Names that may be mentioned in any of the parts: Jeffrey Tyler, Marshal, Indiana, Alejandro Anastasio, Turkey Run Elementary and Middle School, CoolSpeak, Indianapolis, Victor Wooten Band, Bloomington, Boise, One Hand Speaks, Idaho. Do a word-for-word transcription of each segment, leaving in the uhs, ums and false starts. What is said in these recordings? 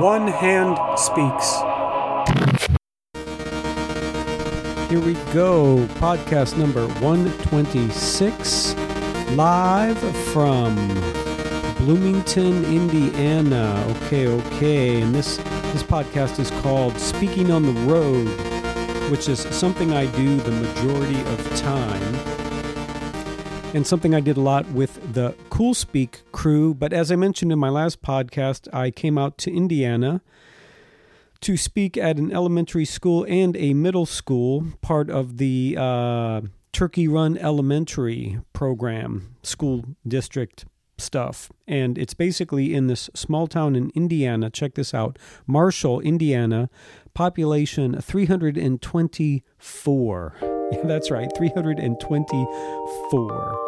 One Hand Speaks. Here we go, podcast number one twenty-six, live from Bloomington, Indiana. Okay, okay, and this, this podcast is called Speaking on the Road, which is something I do the majority of time. And something I did a lot with the CoolSpeak crew. But as I mentioned in my last podcast, I came out to Indiana to speak at an elementary school and a middle school, part of the uh, Turkey Run Elementary program, school district stuff. And it's basically in this small town in Indiana. Check this out. Marshal, Indiana, population three hundred twenty-four. Yeah, that's right, three hundred twenty-four.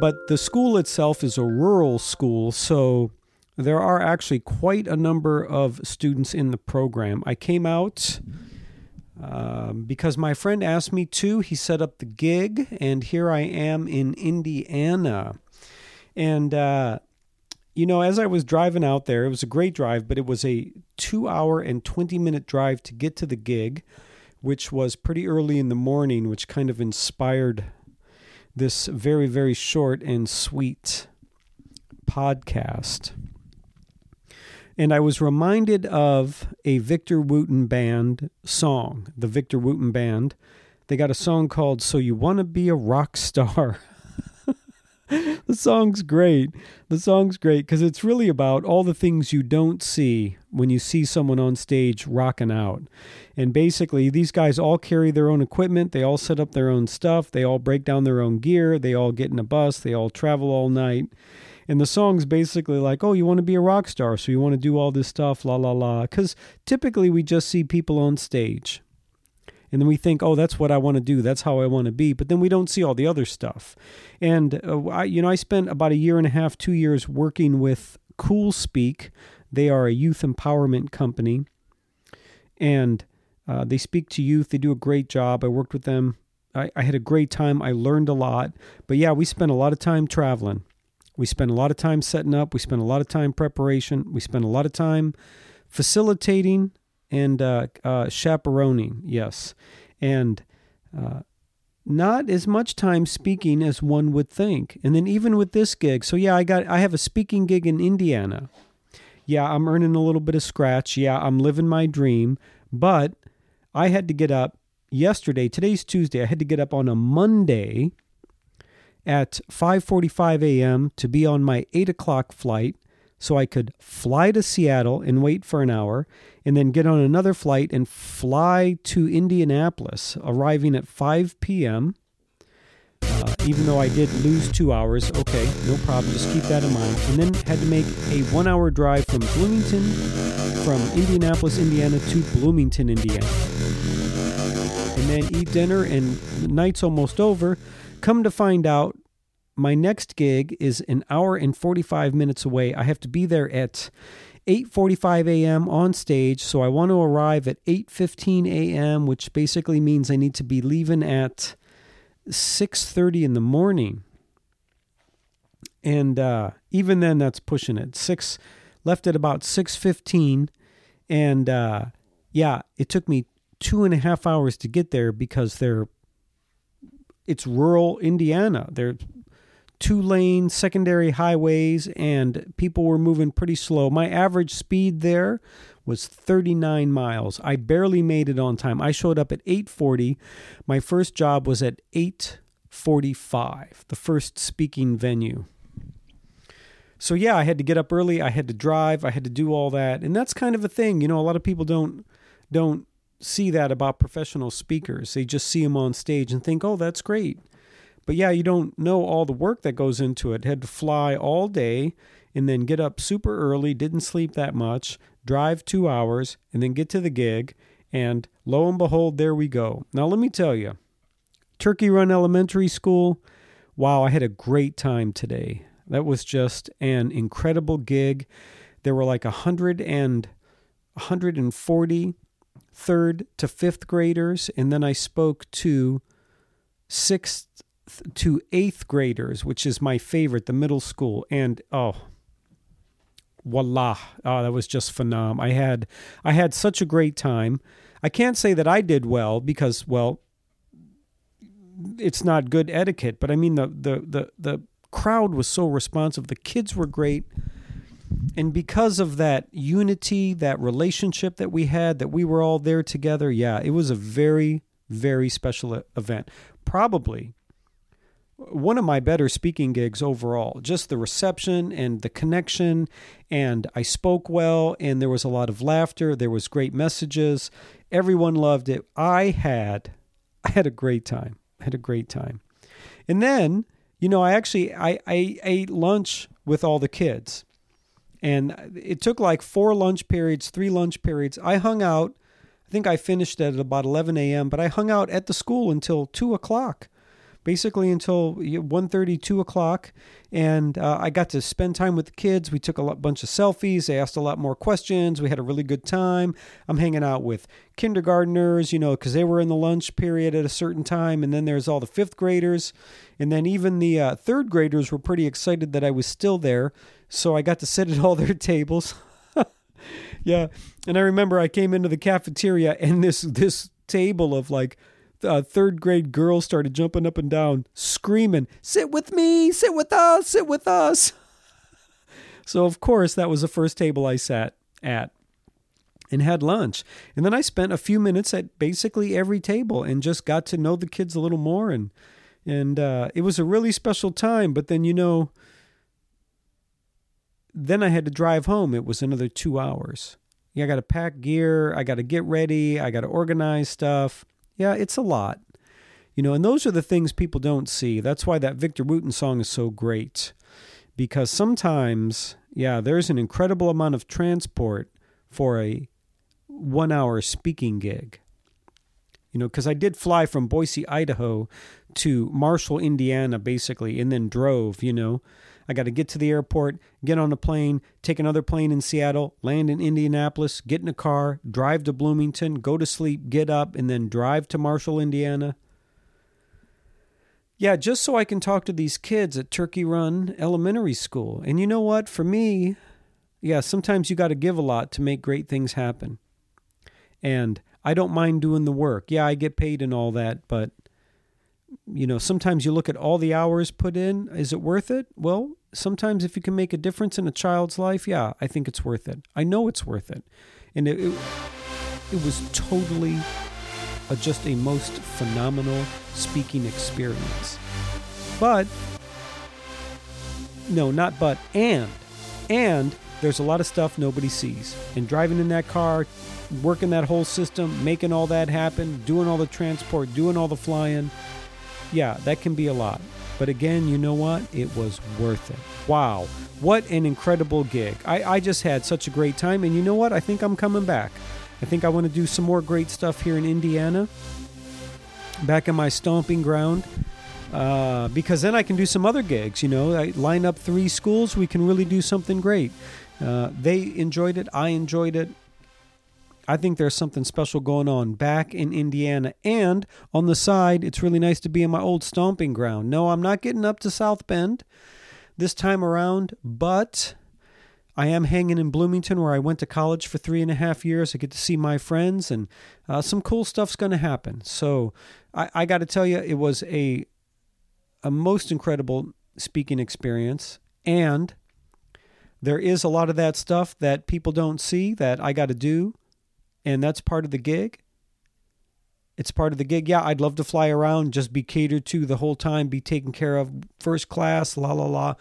But the school itself is a rural school, so there are actually quite a number of students in the program. I came out um, because my friend asked me to. He set up the gig, and here I am in Indiana. And, uh, you know, as I was driving out there, it was a great drive, but it was a two hour and twenty minute drive to get to the gig, which was pretty early in the morning, which kind of inspired this very, very short and sweet podcast. And I was reminded of a Victor Wooten Band song, the Victor Wooten Band. They got a song called So You Want to Be a Rock Star. The song's great. The song's great because it's really about all the things you don't see when you see someone on stage rocking out. And basically, these guys all carry their own equipment. They all set up their own stuff. They all break down their own gear. They all get in a bus. They all travel all night. And the song's basically like, oh, you want to be a rock star, so you want to do all this stuff, la, la, la. Because typically, we just see people on stage. And then we think, oh, that's what I want to do. That's how I want to be. But then we don't see all the other stuff. And, uh, I, you know, I spent about a year and a half, two years working with CoolSpeak. They are a youth empowerment company. And uh, they speak to youth. They do a great job. I worked with them. I, I had a great time. I learned a lot. But, yeah, we spent a lot of time traveling. We spent a lot of time setting up. We spent a lot of time preparation. We spent a lot of time facilitating and uh, uh, chaperoning, yes, and uh, not as much time speaking as one would think. And then even with this gig, so yeah, I got I have a speaking gig in Indiana. Yeah, I'm earning a little bit of scratch. Yeah, I'm living my dream. But I had to get up yesterday. Today's Tuesday. I had to get up on a Monday at five forty-five a.m. to be on my eight o'clock flight, so I could fly to Seattle and wait for an hour and then get on another flight and fly to Indianapolis, arriving at five p.m., uh, even though I did lose two hours. Okay, no problem. Just keep that in mind. And then had to make a one-hour drive from Bloomington, from Indianapolis, Indiana to Bloomington, Indiana. And then eat dinner, and the night's almost over. Come to find out, my next gig is an hour and forty-five minutes away. I have to be there at eight forty-five a.m. on stage, so I want to arrive at eight fifteen a.m., which basically means I need to be leaving at six thirty in the morning. And uh, even then, that's pushing it. Six left at about six fifteen, and uh, yeah, it took me two and a half hours to get there because they're it's rural Indiana. They're two-lane secondary highways, and people were moving pretty slow. My average speed there was thirty-nine miles. I barely made it on time. I showed up at eight forty. My first job was at eight forty-five, the first speaking venue. So, yeah, I had to get up early. I had to drive. I had to do all that, and that's kind of a thing. You know, a lot of people don't don't see that about professional speakers. They just see them on stage and think, oh, that's great. But yeah, you don't know all the work that goes into it. Had to fly all day and then get up super early, didn't sleep that much, drive two hours, and then get to the gig. And lo and behold, there we go. Now, let me tell you, Turkey Run Elementary School, wow, I had a great time today. That was just an incredible gig. There were like one hundred and one hundred forty third to fifth graders, and then I spoke to sixth to eighth graders, which is my favorite, the middle school. And, oh, Wallah, oh, that was just phenom. I had, I had such a great time. I can't say that I did well because, well, it's not good etiquette, but I mean, the, the, the, the crowd was so responsive. The kids were great. And because of that unity, that relationship that we had, that we were all there together, yeah, it was a very, very special event. Probably one of my better speaking gigs overall, just the reception and the connection, and I spoke well, and there was a lot of laughter, there was great messages, everyone loved it. I had, I had a great time, I had a great time. And then, you know, I actually, I, I ate lunch with all the kids, and it took like four lunch periods, three lunch periods. I hung out, I think I finished at about eleven a.m., but I hung out at the school until two o'clock. Basically until one thirty, two o'clock, and uh, I got to spend time with the kids. We took a lot, bunch of selfies. They asked a lot more questions. We had a really good time. I'm hanging out with kindergartners, you know, because they were in the lunch period at a certain time, and then there's all the fifth graders, and then even the uh, third graders were pretty excited that I was still there, so I got to sit at all their tables. Yeah, and I remember I came into the cafeteria, and this this table of like, Uh, third grade girls started jumping up and down, screaming, "Sit with me, sit with us, sit with us." So, of course, that was the first table I sat at and had lunch. And then I spent a few minutes at basically every table and just got to know the kids a little more. And, and uh, it was a really special time. But then, you know, then I had to drive home. It was another two hours. Yeah, I got to pack gear. I got to get ready. I got to organize stuff. Yeah, it's a lot, you know, and those are the things people don't see. That's why that Victor Wooten song is so great, because sometimes, yeah, there's an incredible amount of transport for a one-hour speaking gig, you know, because I did fly from Boise, Idaho to Marshal, Indiana, basically, and then drove, you know. I got to get to the airport, get on a plane, take another plane in Seattle, land in Indianapolis, get in a car, drive to Bloomington, go to sleep, get up, and then drive to Marshall, Indiana. Yeah, just so I can talk to these kids at Turkey Run Elementary School. And you know what? For me, yeah, sometimes you got to give a lot to make great things happen. And I don't mind doing the work. Yeah, I get paid and all that, but you know, sometimes you look at all the hours put in. Is it worth it? Well, sometimes if you can make a difference in a child's life, yeah, I think it's worth it. I know it's worth it. And it, it, it was totally a, just a most phenomenal speaking experience. But, no, not but, and, and there's a lot of stuff nobody sees. And driving in that car, working that whole system, making all that happen, doing all the transport, doing all the flying, yeah, that can be a lot. But again, you know what? It was worth it. Wow. What an incredible gig. I, I just had such a great time. And you know what? I think I'm coming back. I think I want to do some more great stuff here in Indiana, back in my stomping ground, uh, because then I can do some other gigs. You know, I line up three schools. We can really do something great. Uh, they enjoyed it. I enjoyed it. I think there's something special going on back in Indiana. And on the side, it's really nice to be in my old stomping ground. No, I'm not getting up to South Bend this time around, but I am hanging in Bloomington where I went to college for three and a half years. I get to see my friends, and uh, some cool stuff's going to happen. So I, I got to tell you, it was a a most incredible speaking experience. And there is a lot of that stuff that people don't see that I got to do. And that's part of the gig. It's part of the gig. Yeah, I'd love to fly around, just be catered to the whole time, be taken care of, first class, la, la, la.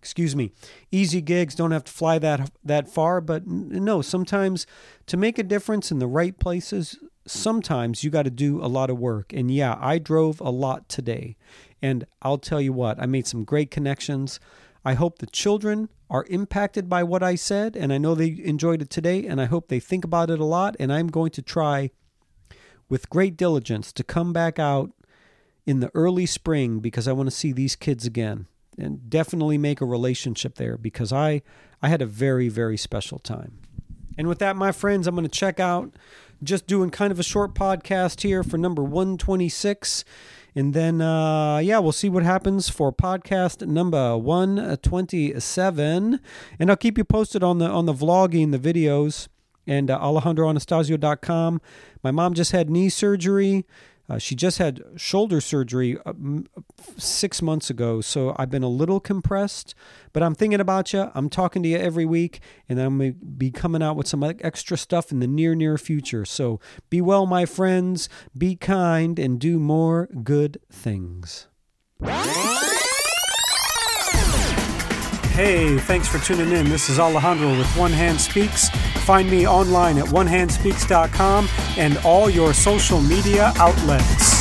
Excuse me. Easy gigs, don't have to fly that that far. But no, sometimes to make a difference in the right places, sometimes you got to do a lot of work. And yeah, I drove a lot today. And I'll tell you what, I made some great connections. I hope the children are impacted by what I said, and I know they enjoyed it today, and I hope they think about it a lot, and I'm going to try with great diligence to come back out in the early spring because I want to see these kids again and definitely make a relationship there because I, I had a very, very special time. And with that, my friends, I'm going to check out, just doing kind of a short podcast here for number one twenty-six. And then, uh, yeah, we'll see what happens for podcast number one twenty-seven. And I'll keep you posted on the on the vlogging, the videos, and uh, alejandro anastasio dot com. My mom just had knee surgery. Uh, she just had shoulder surgery uh, six months ago, so I've been a little compressed, but I'm thinking about you. I'm talking to you every week, and I'm going to be coming out with some extra stuff in the near, near future. So be well, my friends. Be kind and do more good things. Hey, thanks for tuning in. This is Alejandro with One Hand Speaks. Find me online at one hand speaks dot com and all your social media outlets.